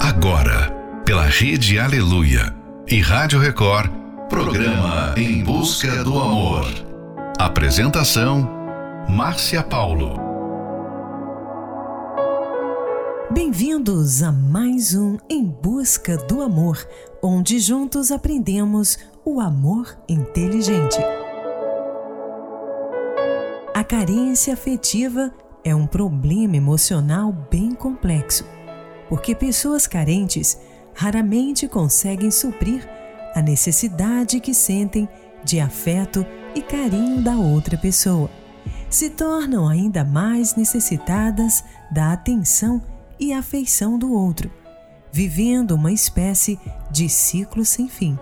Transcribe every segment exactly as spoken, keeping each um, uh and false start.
Agora, pela Rede Aleluia e Rádio Record, programa Em Busca do Amor. Apresentação, Márcia Paulo. Bem-vindos a mais um Em Busca do Amor, onde juntos aprendemos o amor inteligente. A carência afetiva é um problema emocional bem complexo, porque pessoas carentes raramente conseguem suprir a necessidade que sentem de afeto e carinho da outra pessoa. Se tornam ainda mais necessitadas da atenção e afeição do outro, vivendo uma espécie de ciclo sem fim.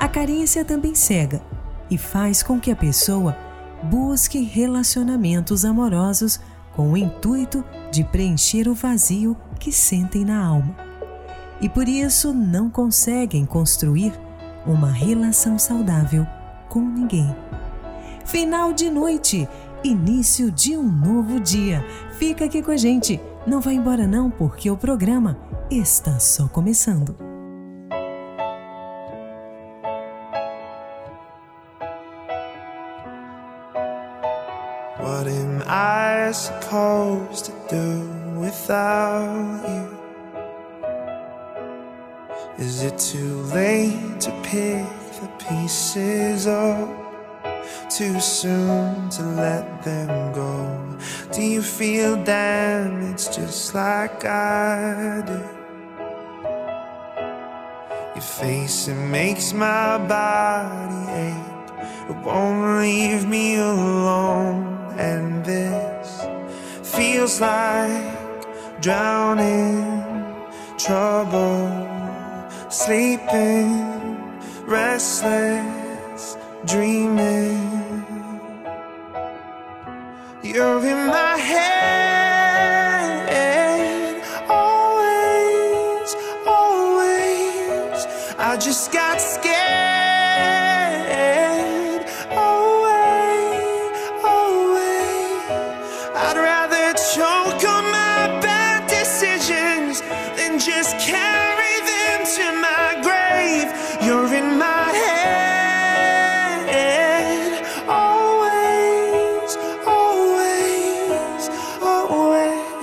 A carência também cega e faz com que a pessoa busque relacionamentos amorosos com o intuito de preencher o vazio que sentem na alma. E por isso não conseguem construir uma relação saudável com ninguém. Final de noite, início de um novo dia. Fica aqui com a gente. Não vai embora não, porque o programa está só começando. What am I supposed to do without you? Is it too late to pick the pieces up? Too soon to let them go? Do you feel damaged just like I do? Your face, it makes my body ache. It won't leave me alone. And this feels like drowning trouble. Sleeping, restless, dreaming. You're in my head, always, always. I just got scared, away, away. I'd rather choke on my bad decisions than just carry to my grave. You're in my head, always, always, always.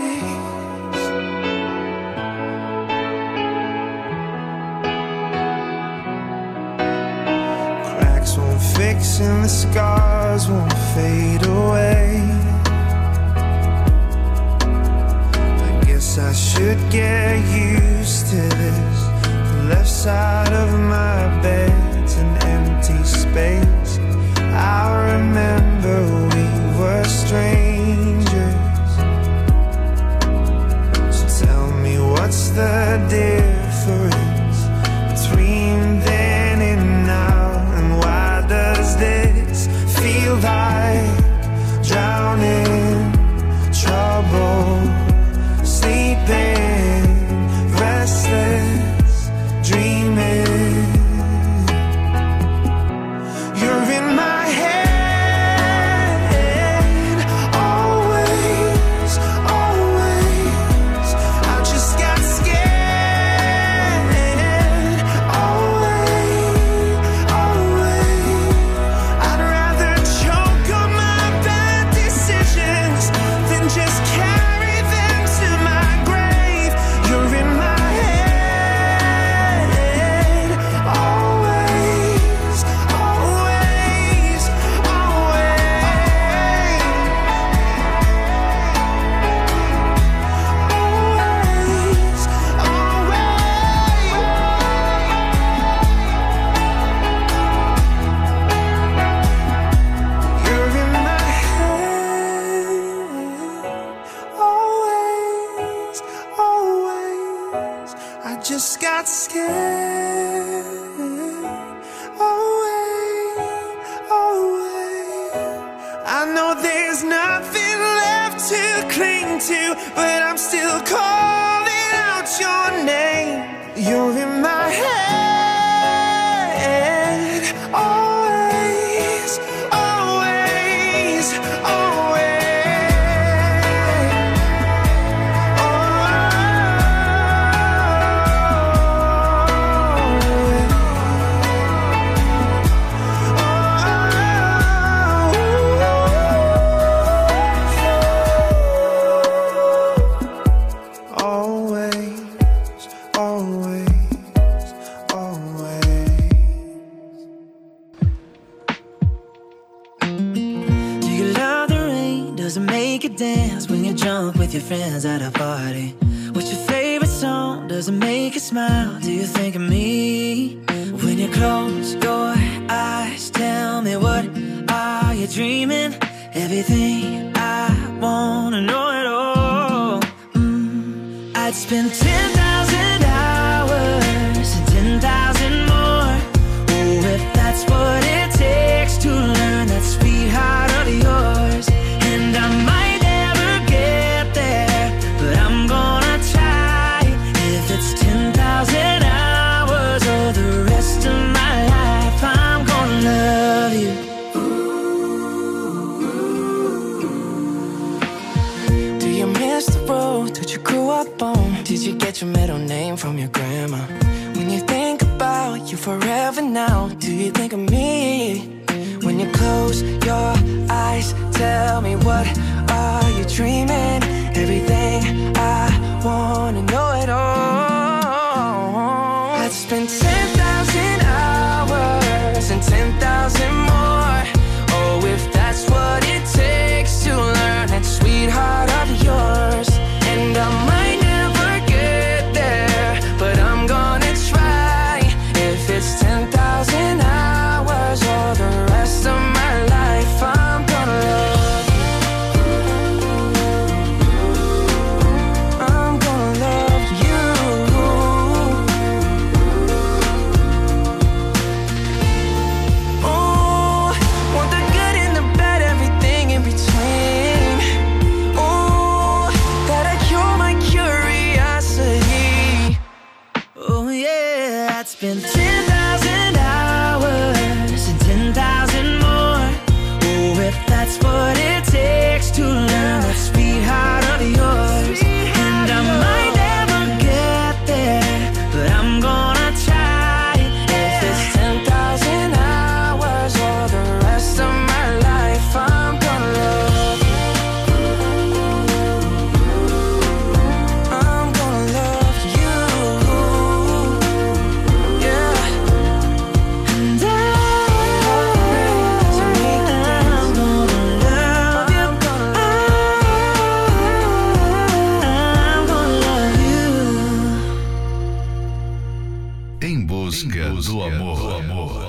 Cracks won't fix and the scars won't fade away. I guess I should get used to this. Left side of my bed's an empty space. I remember we were strangers. So tell me, what's the difference between then and now? And why does this feel like drowning, trouble, sleeping, restless? with your friends at a party? What's your favorite song? Does it make you smile? Do you think of me? When you close your eyes, tell me what are you dreaming? Everything I wanna know at all. mm, I'd spend ten thousand hours and ten thousand more. Oh, if that's what it takes to learn that sweetheart of yours. And I might never get there, but I'm gonna try. If it's ten thousand hours or the rest of my life, I'm gonna love you. That you grew up on? Did you get your middle name from your grandma? When you think about you forever now, do you think of me? When you close your eyes, tell me what are you dreaming? Everything I wanna know it all. I'd spend ten thousand hours and ten thousand more. Oh, if that's what it takes to learn that sweetheart of yours. And I might never get there, but I'm gonna try. If it's ten thousand hours or the rest of my life, I'm gonna love you. I'm gonna love you. Ooh, want the good and the bad, everything in between. Spend ten thousand hours and ten thousand more. Oh, if that's what it takes to learn that sweetheart of yours. And I might never get there, but I'm gonna try. If it's ten thousand hours or the rest of my life, I'm gonna love do amor, do amor.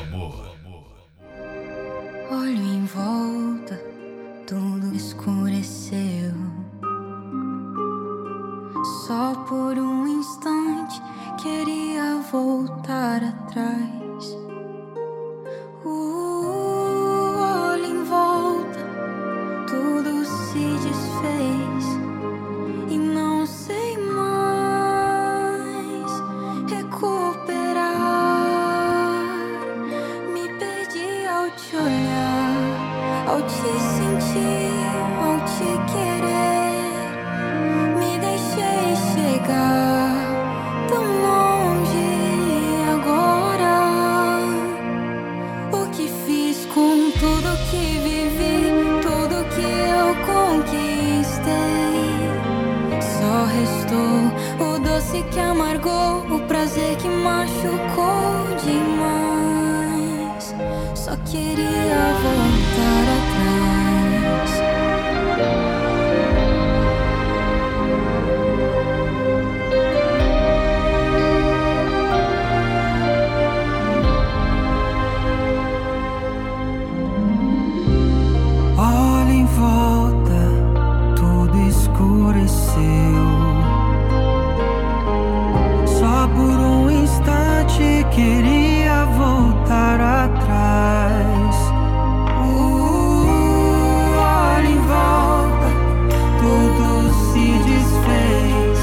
Olho em volta, tudo escureceu. Só por um instante queria voltar atrás. O uh, olho em volta, tudo se desfez e não sei mais recuperar. Ao te sentir, ao te querer, me deixei chegar tão longe. Agora, o que fiz com tudo que vivi, tudo que eu conquistei? Só restou o doce que amargou, o prazer que machucou demais. Só queria voltar a só por um instante queria voltar atrás. Uh, olha em volta, tudo se desfez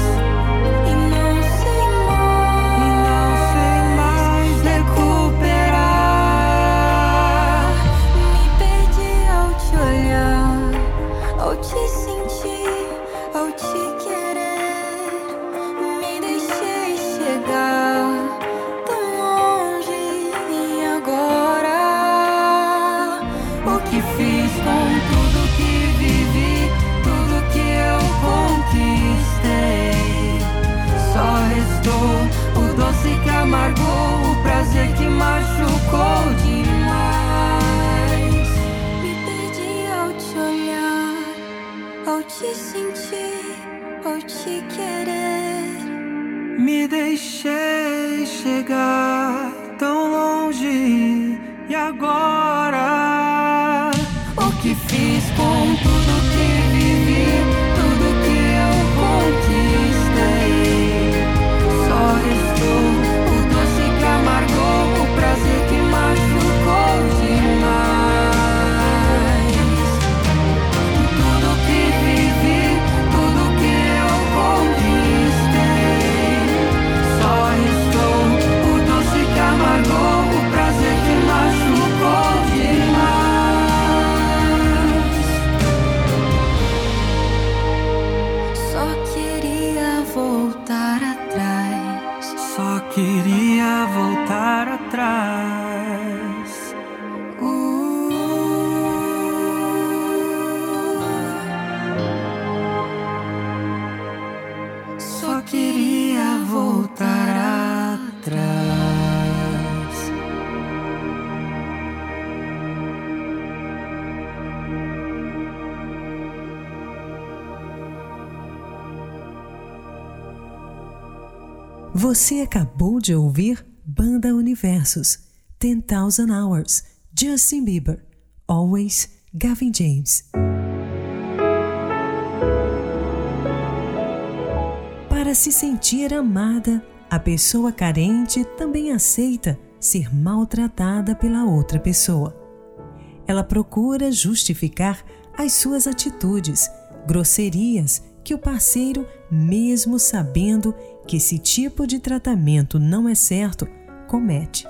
e não sei mais, e não sei mais recuperar. Me perdi ao te olhar, ao te sentir, ao te querer. por te querer. Me deixei chegar tão longe e agora o que fiz com tudo que vivi, tudo que eu conquistei? Só restou o doce que amargou, o prazer que machucou demais. Tudo que vivi, tudo que eu conquistei, só restou o doce que amargou, o prazer que machucou demais. Só queria voltar atrás, só queria voltar atrás. Você acabou de ouvir Banda Universos, Ten Thousand Hours, Justin Bieber, Always, Gavin James. Para se sentir amada, a pessoa carente também aceita ser maltratada pela outra pessoa. Ela procura justificar as suas atitudes, grosserias que o parceiro, mesmo sabendo que esse tipo de tratamento não é certo, comete.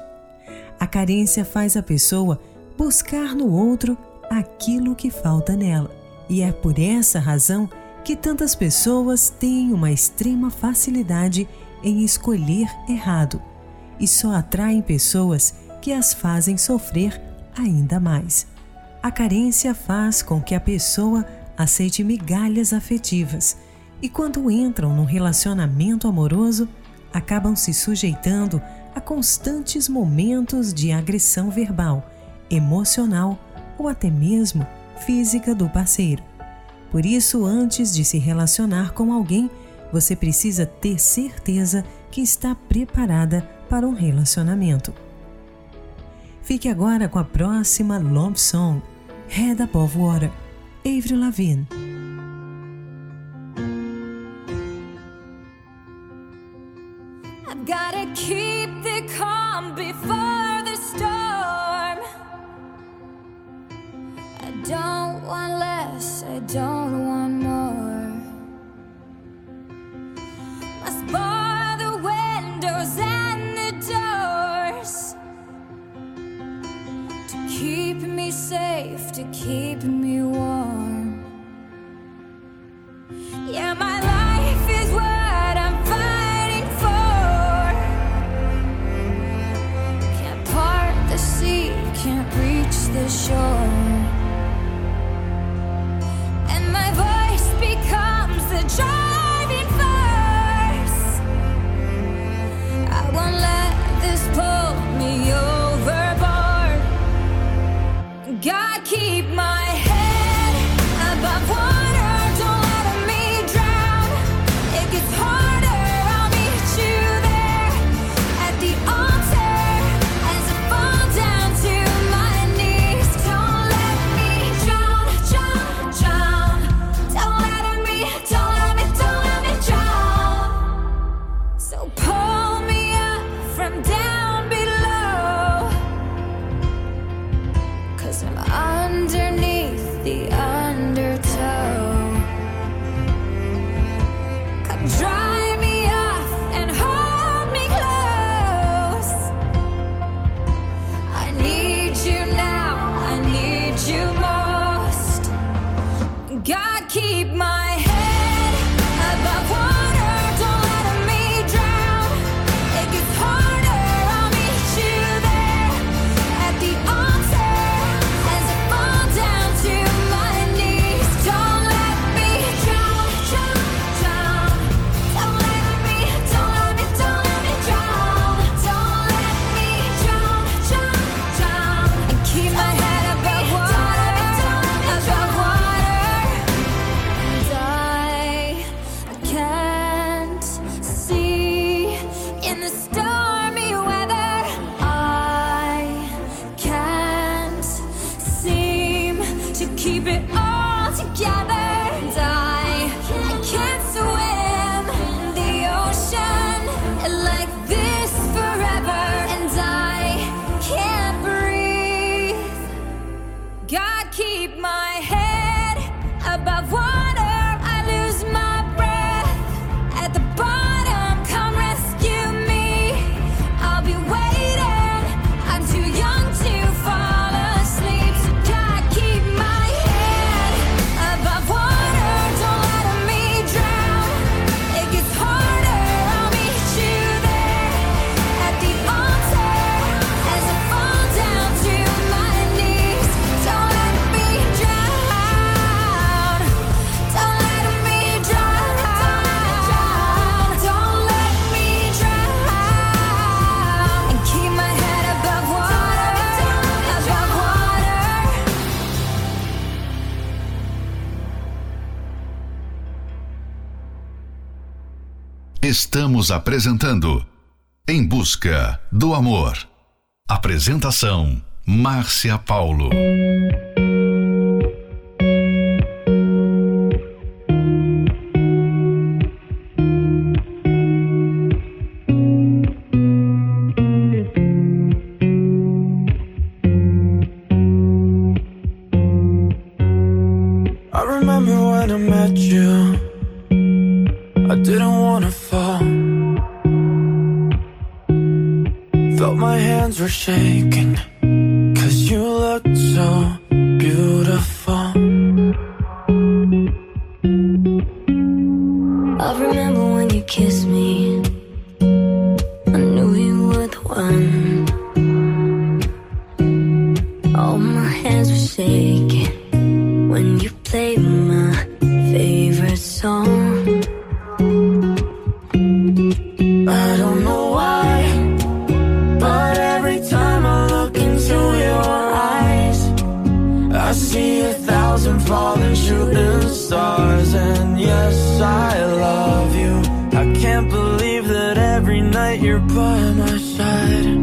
A carência faz a pessoa buscar no outro aquilo que falta nela. E é por essa razão que tantas pessoas têm uma extrema facilidade em escolher errado e só atraem pessoas que as fazem sofrer ainda mais. A carência faz com que a pessoa aceite migalhas afetivas e, quando entram num relacionamento amoroso, acabam se sujeitando a constantes momentos de agressão verbal, emocional ou até mesmo física do parceiro. Por isso, antes de se relacionar com alguém, você precisa ter certeza que está preparada para um relacionamento. Fique agora com a próxima Love Song, Head Above Water, Avril Lavigne. I've gotta keep the calm before the storm. I don't want less, I don't want more. Must bar the windows and the doors to keep me safe, to keep me warm. Yeah, my life is what I'm fighting for. Can't part the sea, can't reach the shore. And my voice becomes the driving force. I won't let this pull me overboard. God, keep my head above water. Don't let me drown. It gets harder. I'll meet you there at the altar as I fall down to my knees. Don't let me drown, drown, drown. Don't let me, don't let me, don't let me drown. So pull from down below, 'cause I'm underneath the undertow. Come dry me off and hold me close. I need you now, I need you most. God, keep my head above water. Don't let me drown. It gets hard. Estamos apresentando Em Busca do Amor. Apresentação Márcia Paulo. Shaking, 'cause you looked so beautiful. I'll remember when you kissed me, I knew you were the one. All my hands were shaking when you played my favorite song. Falling, shooting stars, and yes, I love you. I can't believe that every night you're by my side.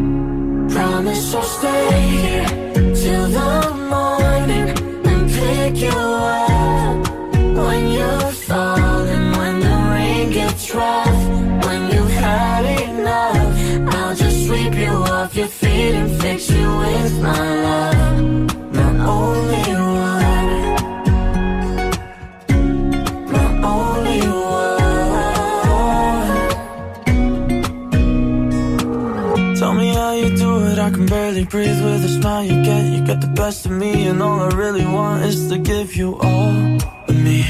Promise I'll stay here till the morning and pick you up when you're falling, when the rain gets rough, when you've had enough. I'll just sweep you off your feet and fix you with my love, my only one. I can barely breathe with a smile you get. You get the best of me, and all I really want is to give you all of me.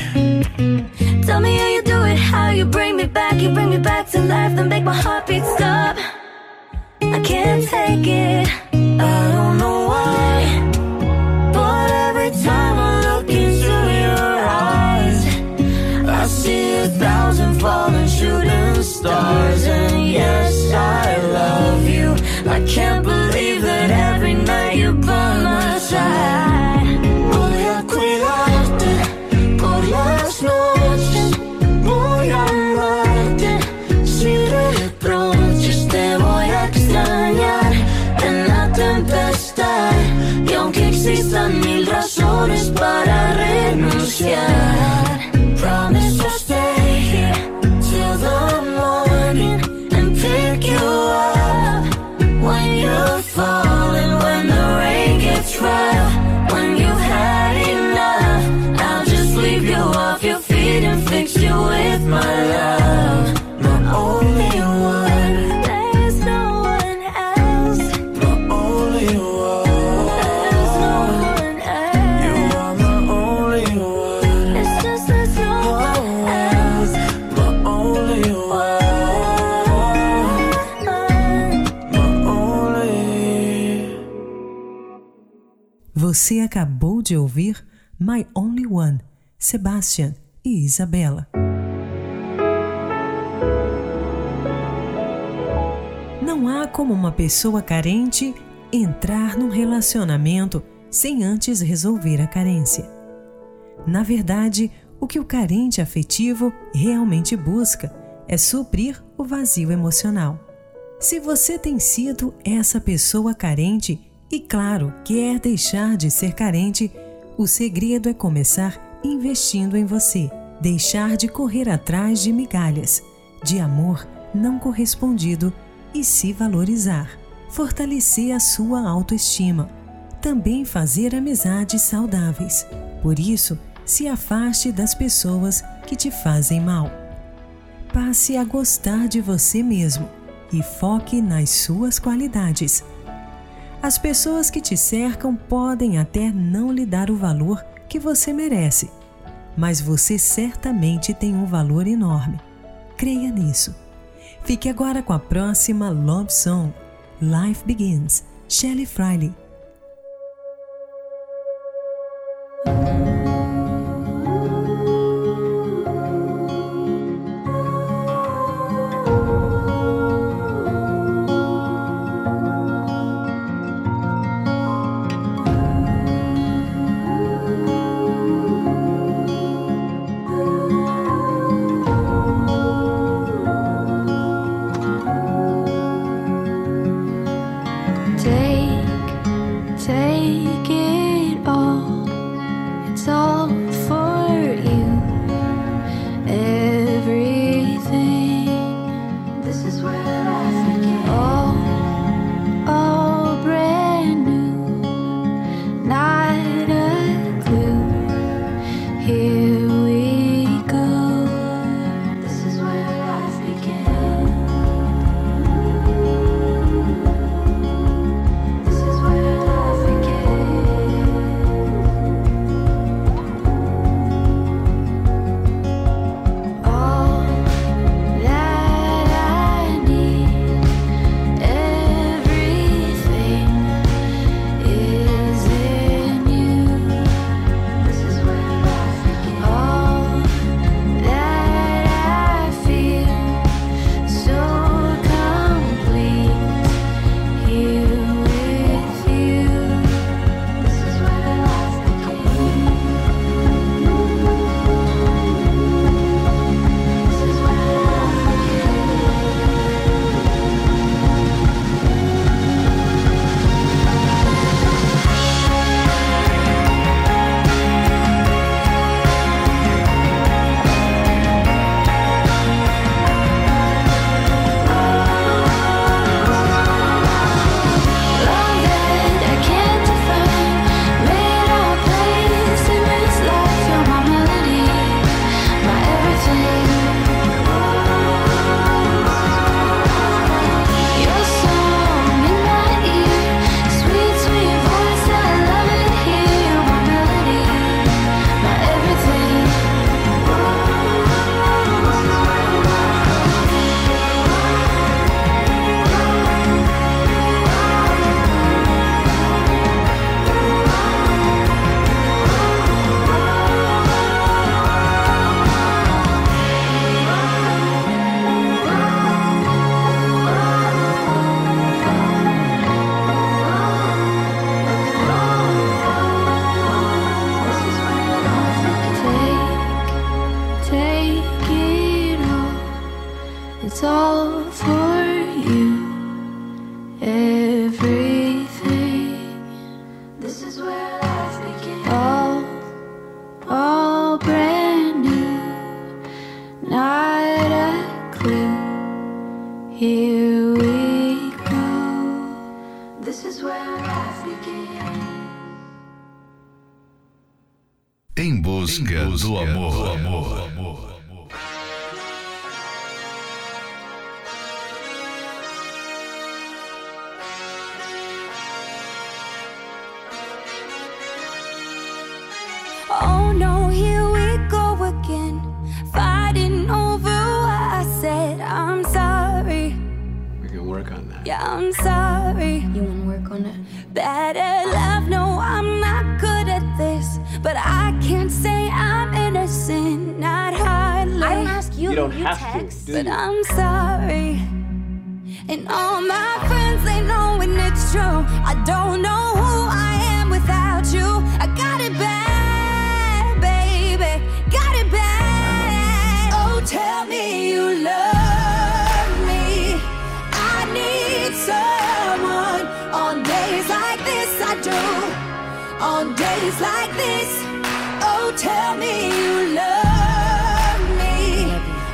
Tell me how you do it, how you bring me back. You bring me back to life, then make my heart beat stop. I can't take it, I don't know why, but every time I look into your eyes, I see a thousand falling shooting stars. And yes, I love you. I can't believe that every night you're by my side. Voy a cuidarte por las noches, voy a amarte sin reproches. Te voy a extrañar en la tempestad, y aunque existan mil razones para renunciar. Promise I'll stay here till the morning and pick you up when you're falling, when the rain gets rough, when you've had enough. I'll just sweep you off your feet and fix you with my love, my only one. There's no one else, my only one. There's no one else, you are my only one. It's just there's no one else, my only one. Você acabou de ouvir My Only One, Sebastian e Isabela. Não há como uma pessoa carente entrar num relacionamento sem antes resolver a carência. Na verdade, o que o carente afetivo realmente busca é suprir o vazio emocional. Se você tem sido essa pessoa carente, e claro, quer deixar de ser carente, o segredo é começar investindo em você. Deixar de correr atrás de migalhas, de amor não correspondido e se valorizar. Fortalecer a sua autoestima. Também fazer amizades saudáveis. Por isso, se afaste das pessoas que te fazem mal. Passe a gostar de você mesmo e foque nas suas qualidades. As pessoas que te cercam podem até não lhe dar o valor que você merece, mas você certamente tem um valor enorme. Creia nisso. Fique agora com a próxima Love Song, Life Begins, Shelley Freyley. It's all for you, everything. This is where life begins. All, all brand new. Not a clue. Here we go. This is where life begins. Em busca, em busca do amor. Do amor. Yeah, I'm sorry. You wanna work on it? Better love, no, I'm not good at this. But I can't say I'm innocent, not hardly. I don't ask you, you don't you have text, to, do but you? I'm sorry. And all my friends, they know when it's true. I don't know who I am without you. I got it bad, baby, got it bad. Oh, tell me you love. Someone on days like this, I do. On days like this, oh, tell me you love me.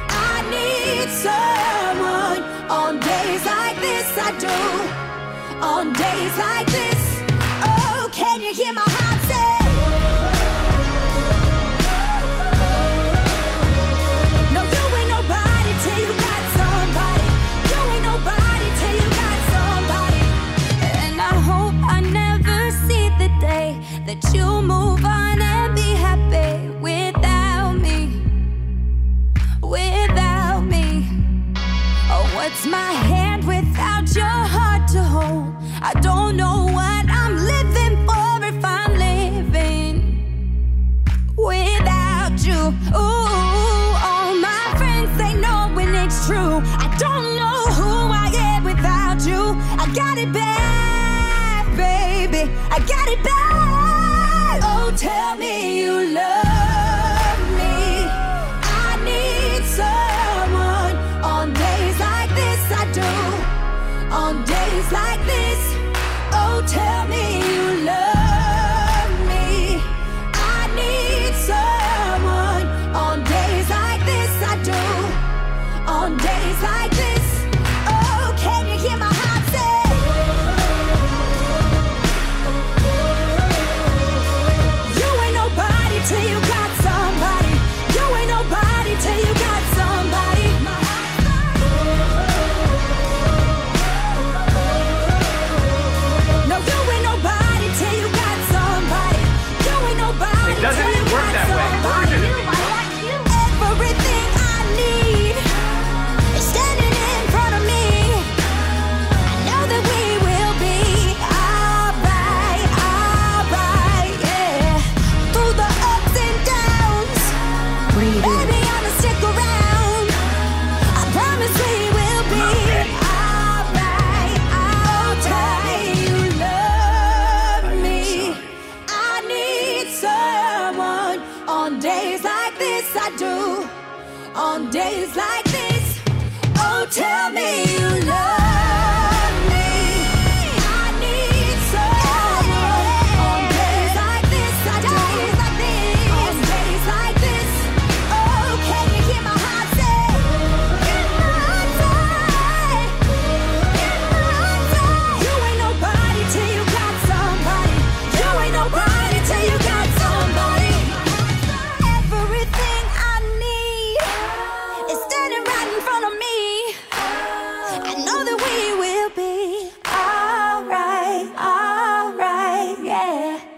I need someone on days like this, I do. On days like this, oh, can you hear my heart say? That you move on and be happy without me, without me. Oh, what's my hand without your heart to hold? I don't know what I'm living for if I'm living without you. Ooh, all my friends, they know when it's true. I don't know who I am without you. I got it bad, baby, I got it bad. Oh, tell me you love me. I need someone on days like this, I do. On days like this, oh, tell me you love me. I need someone on days like this, I do. On days like this, oh, can you hear my heart say?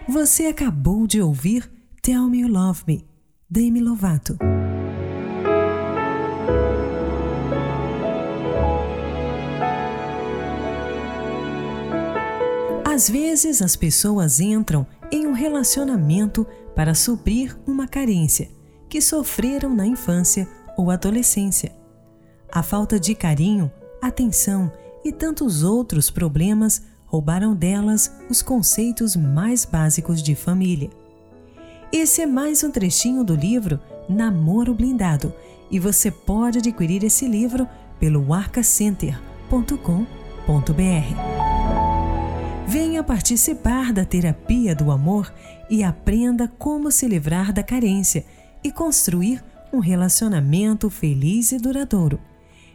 Você acabou de ouvir Tell Me You Love Me, Demi Lovato. Às vezes as pessoas entram em um relacionamento para suprir uma carência que sofreram na infância ou adolescência. A falta de carinho, atenção e tantos outros problemas roubaram delas os conceitos mais básicos de família. Esse é mais um trechinho do livro Namoro Blindado, e você pode adquirir esse livro pelo arca center ponto com ponto br. Venha participar da Terapia do Amor e aprenda como se livrar da carência e construir um relacionamento feliz e duradouro.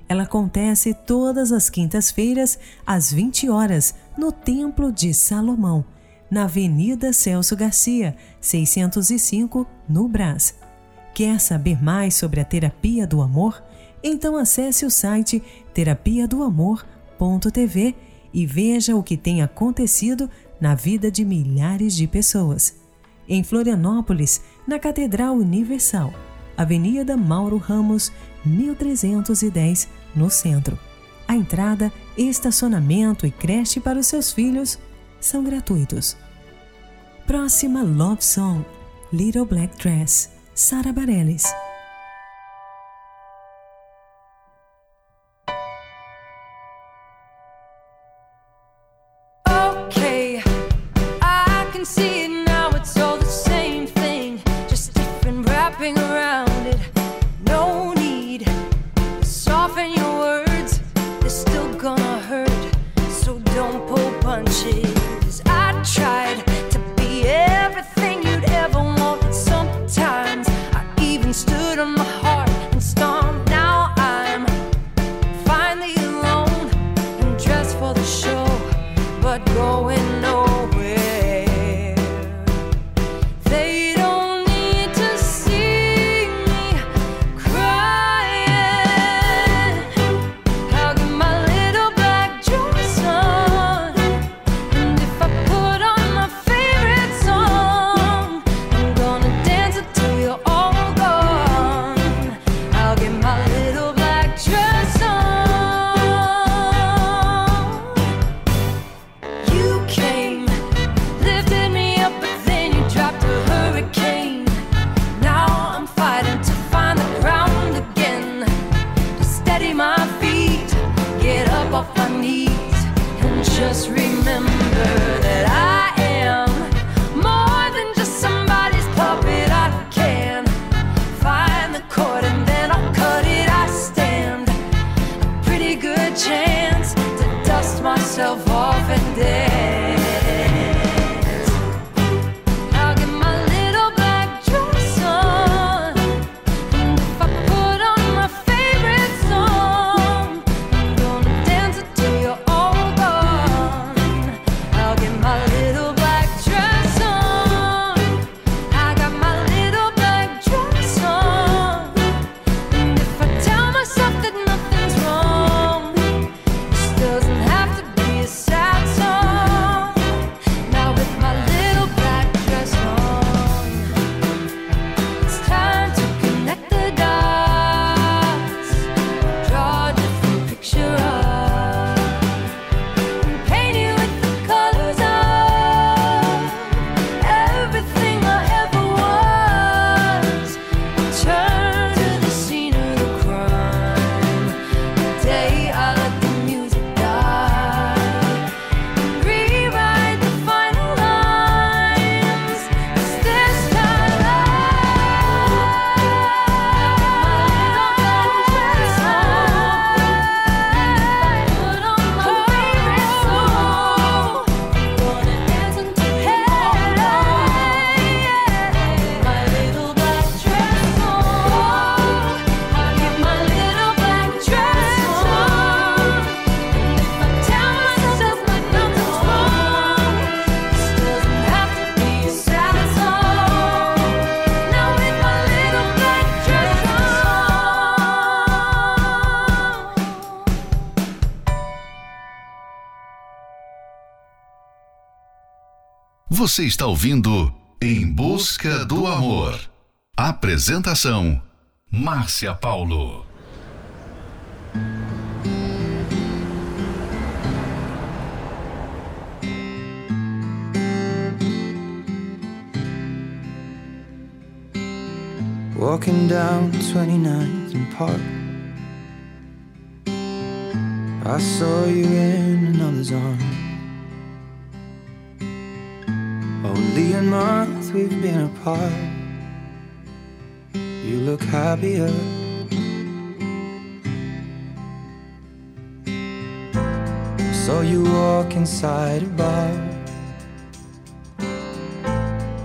Ela acontece todas as quintas-feiras, às vinte horas, no Templo de Salomão, na Avenida Celso Garcia, seiscentos e cinco, no Brás. Quer saber mais sobre a Terapia do Amor? Então acesse o site terapia do amor ponto t v e veja o que tem acontecido na vida de milhares de pessoas. Em Florianópolis, na Catedral Universal, Avenida Mauro Ramos, mil trezentos e dez, no centro. A entrada, estacionamento e creche para os seus filhos são gratuitos. Próxima Love Song, Little Black Dress, Sara Bareilles. Você está ouvindo Em Busca do Amor. Apresentação: Márcia Paulo. Walking down twenty-ninth and Park, I saw you in another's arms. Only a month we've been apart. You look happier. Saw you walk inside a bar.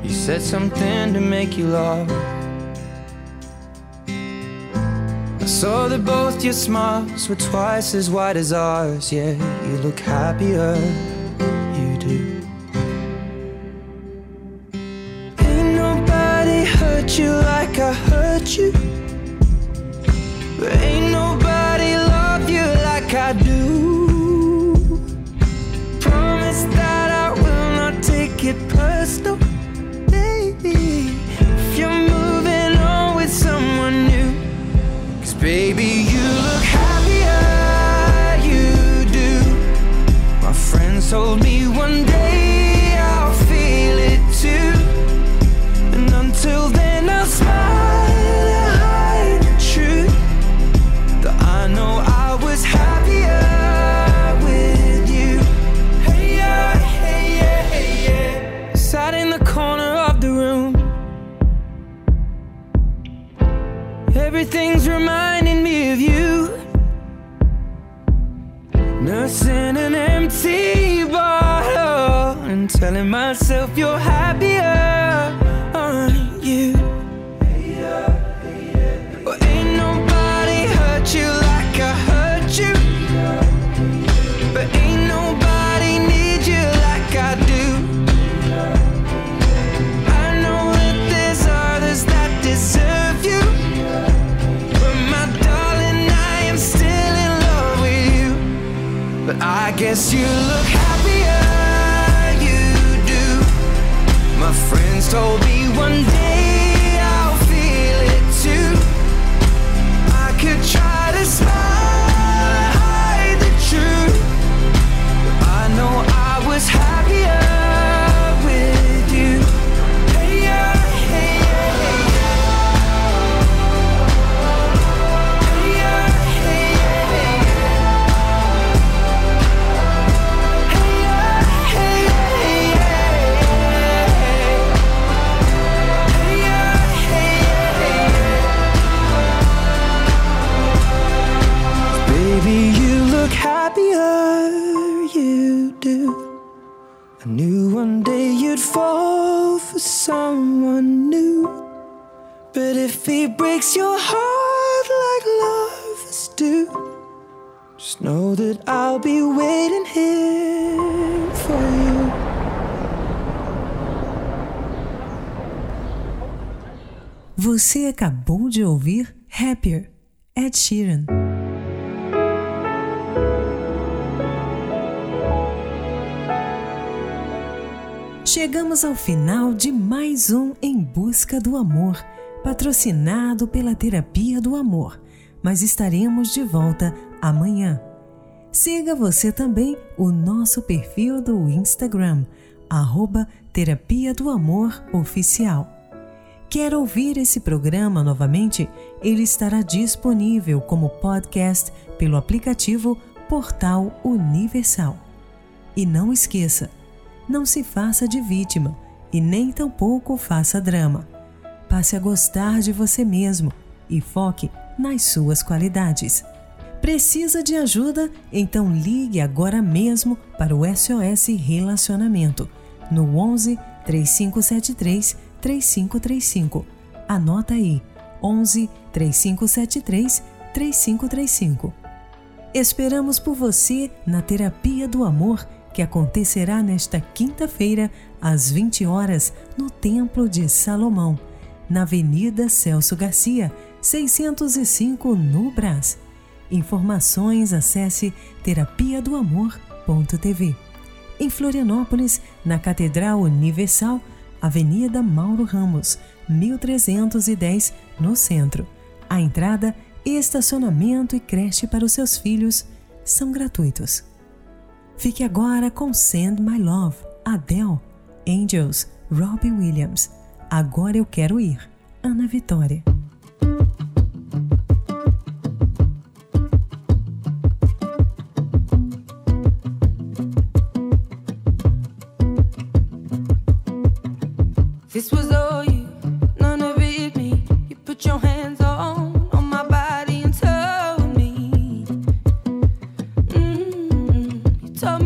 You said something to make you laugh. I saw that both your smiles were twice as wide as ours. Yeah, you look happier, you do. Ain't nobody hurt you like I hurt you. But ain't nobody loved you like I do. That I will not take it personal, baby, if you're moving on with someone new. 'Cause baby, you look happier, you do. My friends told me one day I'll feel it too. And until then I'll smile and hide the truth that I know I was happier. Everything's reminding me of you. Nursing an empty bottle and telling myself you're happier, aren't you? Well, ain't nobody hurt you like I hurt you. But ain't nobody need you like I do. I know that there's others that deserve you. But I guess you look happier, you do. My friends told me one day I'll feel it too. I could try to smile and hide the truth, but I know I was happier with you. Hey, yeah, hey, yeah, hey, yeah. Hey, yeah, hey, yeah, hey, yeah. Baby, you look happier, you do. I knew one day you'd fall for someone new. But if he breaks your heart like lovers do, just know that I'll be waiting here for you. Você acabou de ouvir Happier, Ed Sheeran. Chegamos ao final de mais um Em Busca do Amor, patrocinado pela Terapia do Amor, mas estaremos de volta amanhã. Siga você também o nosso perfil do Instagram, arroba Terapia do Amor Oficial. Quer ouvir esse programa novamente? Ele estará disponível como podcast pelo aplicativo Portal Universal. E não esqueça, não se faça de vítima e nem tampouco faça drama. Passe a gostar de você mesmo e foque nas suas qualidades. Precisa de ajuda? Então ligue agora mesmo para o S O S Relacionamento no onze, três cinco sete três, três cinco três cinco. Anota aí, onze, três cinco sete três, três cinco três cinco. Esperamos por você na Terapia do Amor, que acontecerá nesta quinta-feira, às vinte horas, no Templo de Salomão, na Avenida Celso Garcia, seiscentos e cinco, no Brás. Informações, acesse terapia do amor ponto t v. Em Florianópolis, na Catedral Universal, Avenida Mauro Ramos, mil trezentos e dez, no centro. A entrada, estacionamento e creche para os seus filhos são gratuitos. Fique agora com Send My Love, Adele, Angels, Robbie Williams. Agora Eu Quero Ir, Ana Vitória. This was all you, none of it me. You put your hands on, on my body and told me. Mm-hmm. You told me.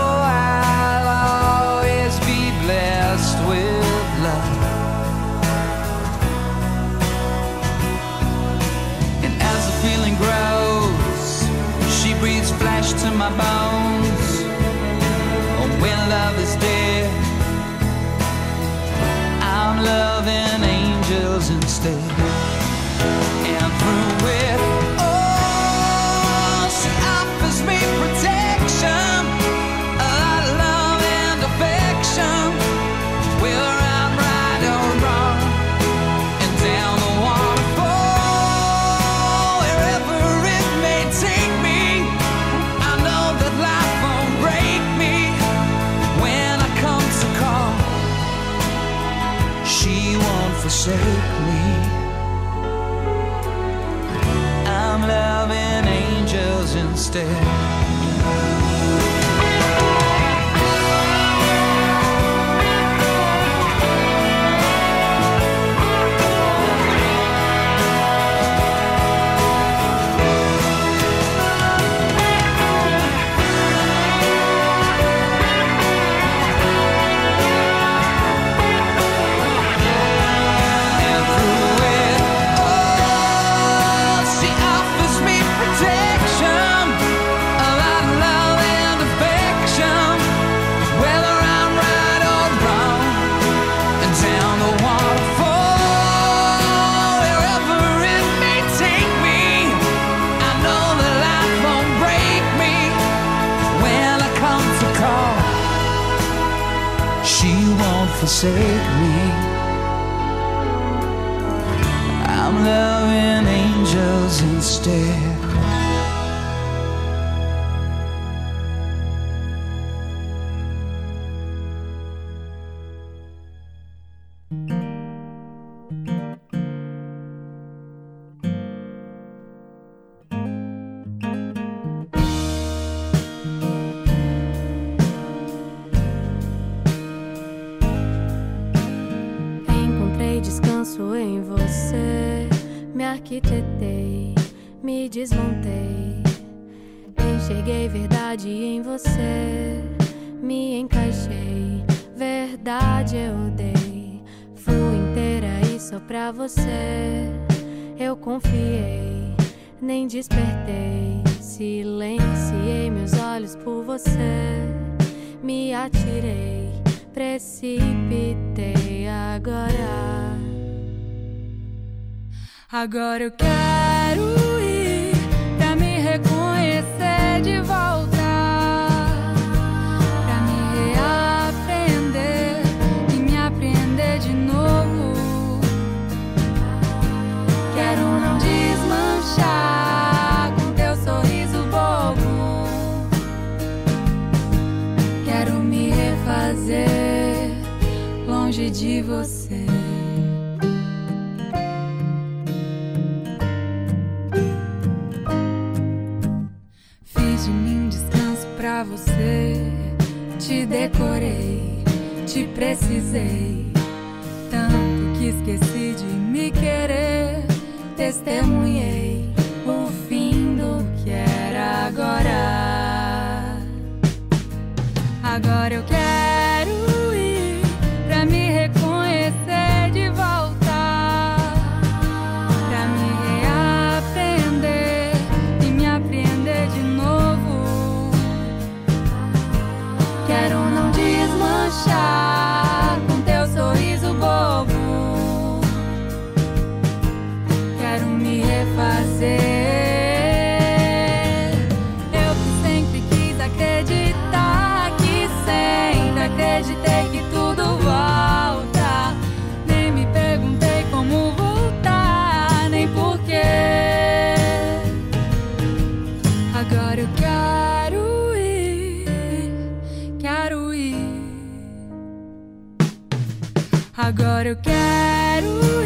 I'll always be blessed forsake me. I'm loving angels instead. Forsake me. I'm loving angels instead. Arquitetei, me desmontei, enxerguei verdade em você, me encaixei, verdade eu dei, fui inteira e só pra você, eu confiei, nem despertei, silenciei meus olhos por você, me atirei, precipitei agora. Agora eu quero ir pra me reconhecer de volta, pra me reaprender e me aprender de novo. Quero não desmanchar com teu sorriso bobo. Quero me refazer longe de você. Você, te decorei, te precisei, tanto que esqueci de me querer, testemunhei o fim do que era agora. Agora eu quero ir pra me reconhecer de volta, pra me reaprender e me aprender de novo. Quero não desmanchar com teu sorriso bobo. Quero me refazer. Eu que sempre quis acreditar, que sempre acreditei que tudo volta. Nem me perguntei como voltar, nem porquê. Agora eu quero. Agora eu quero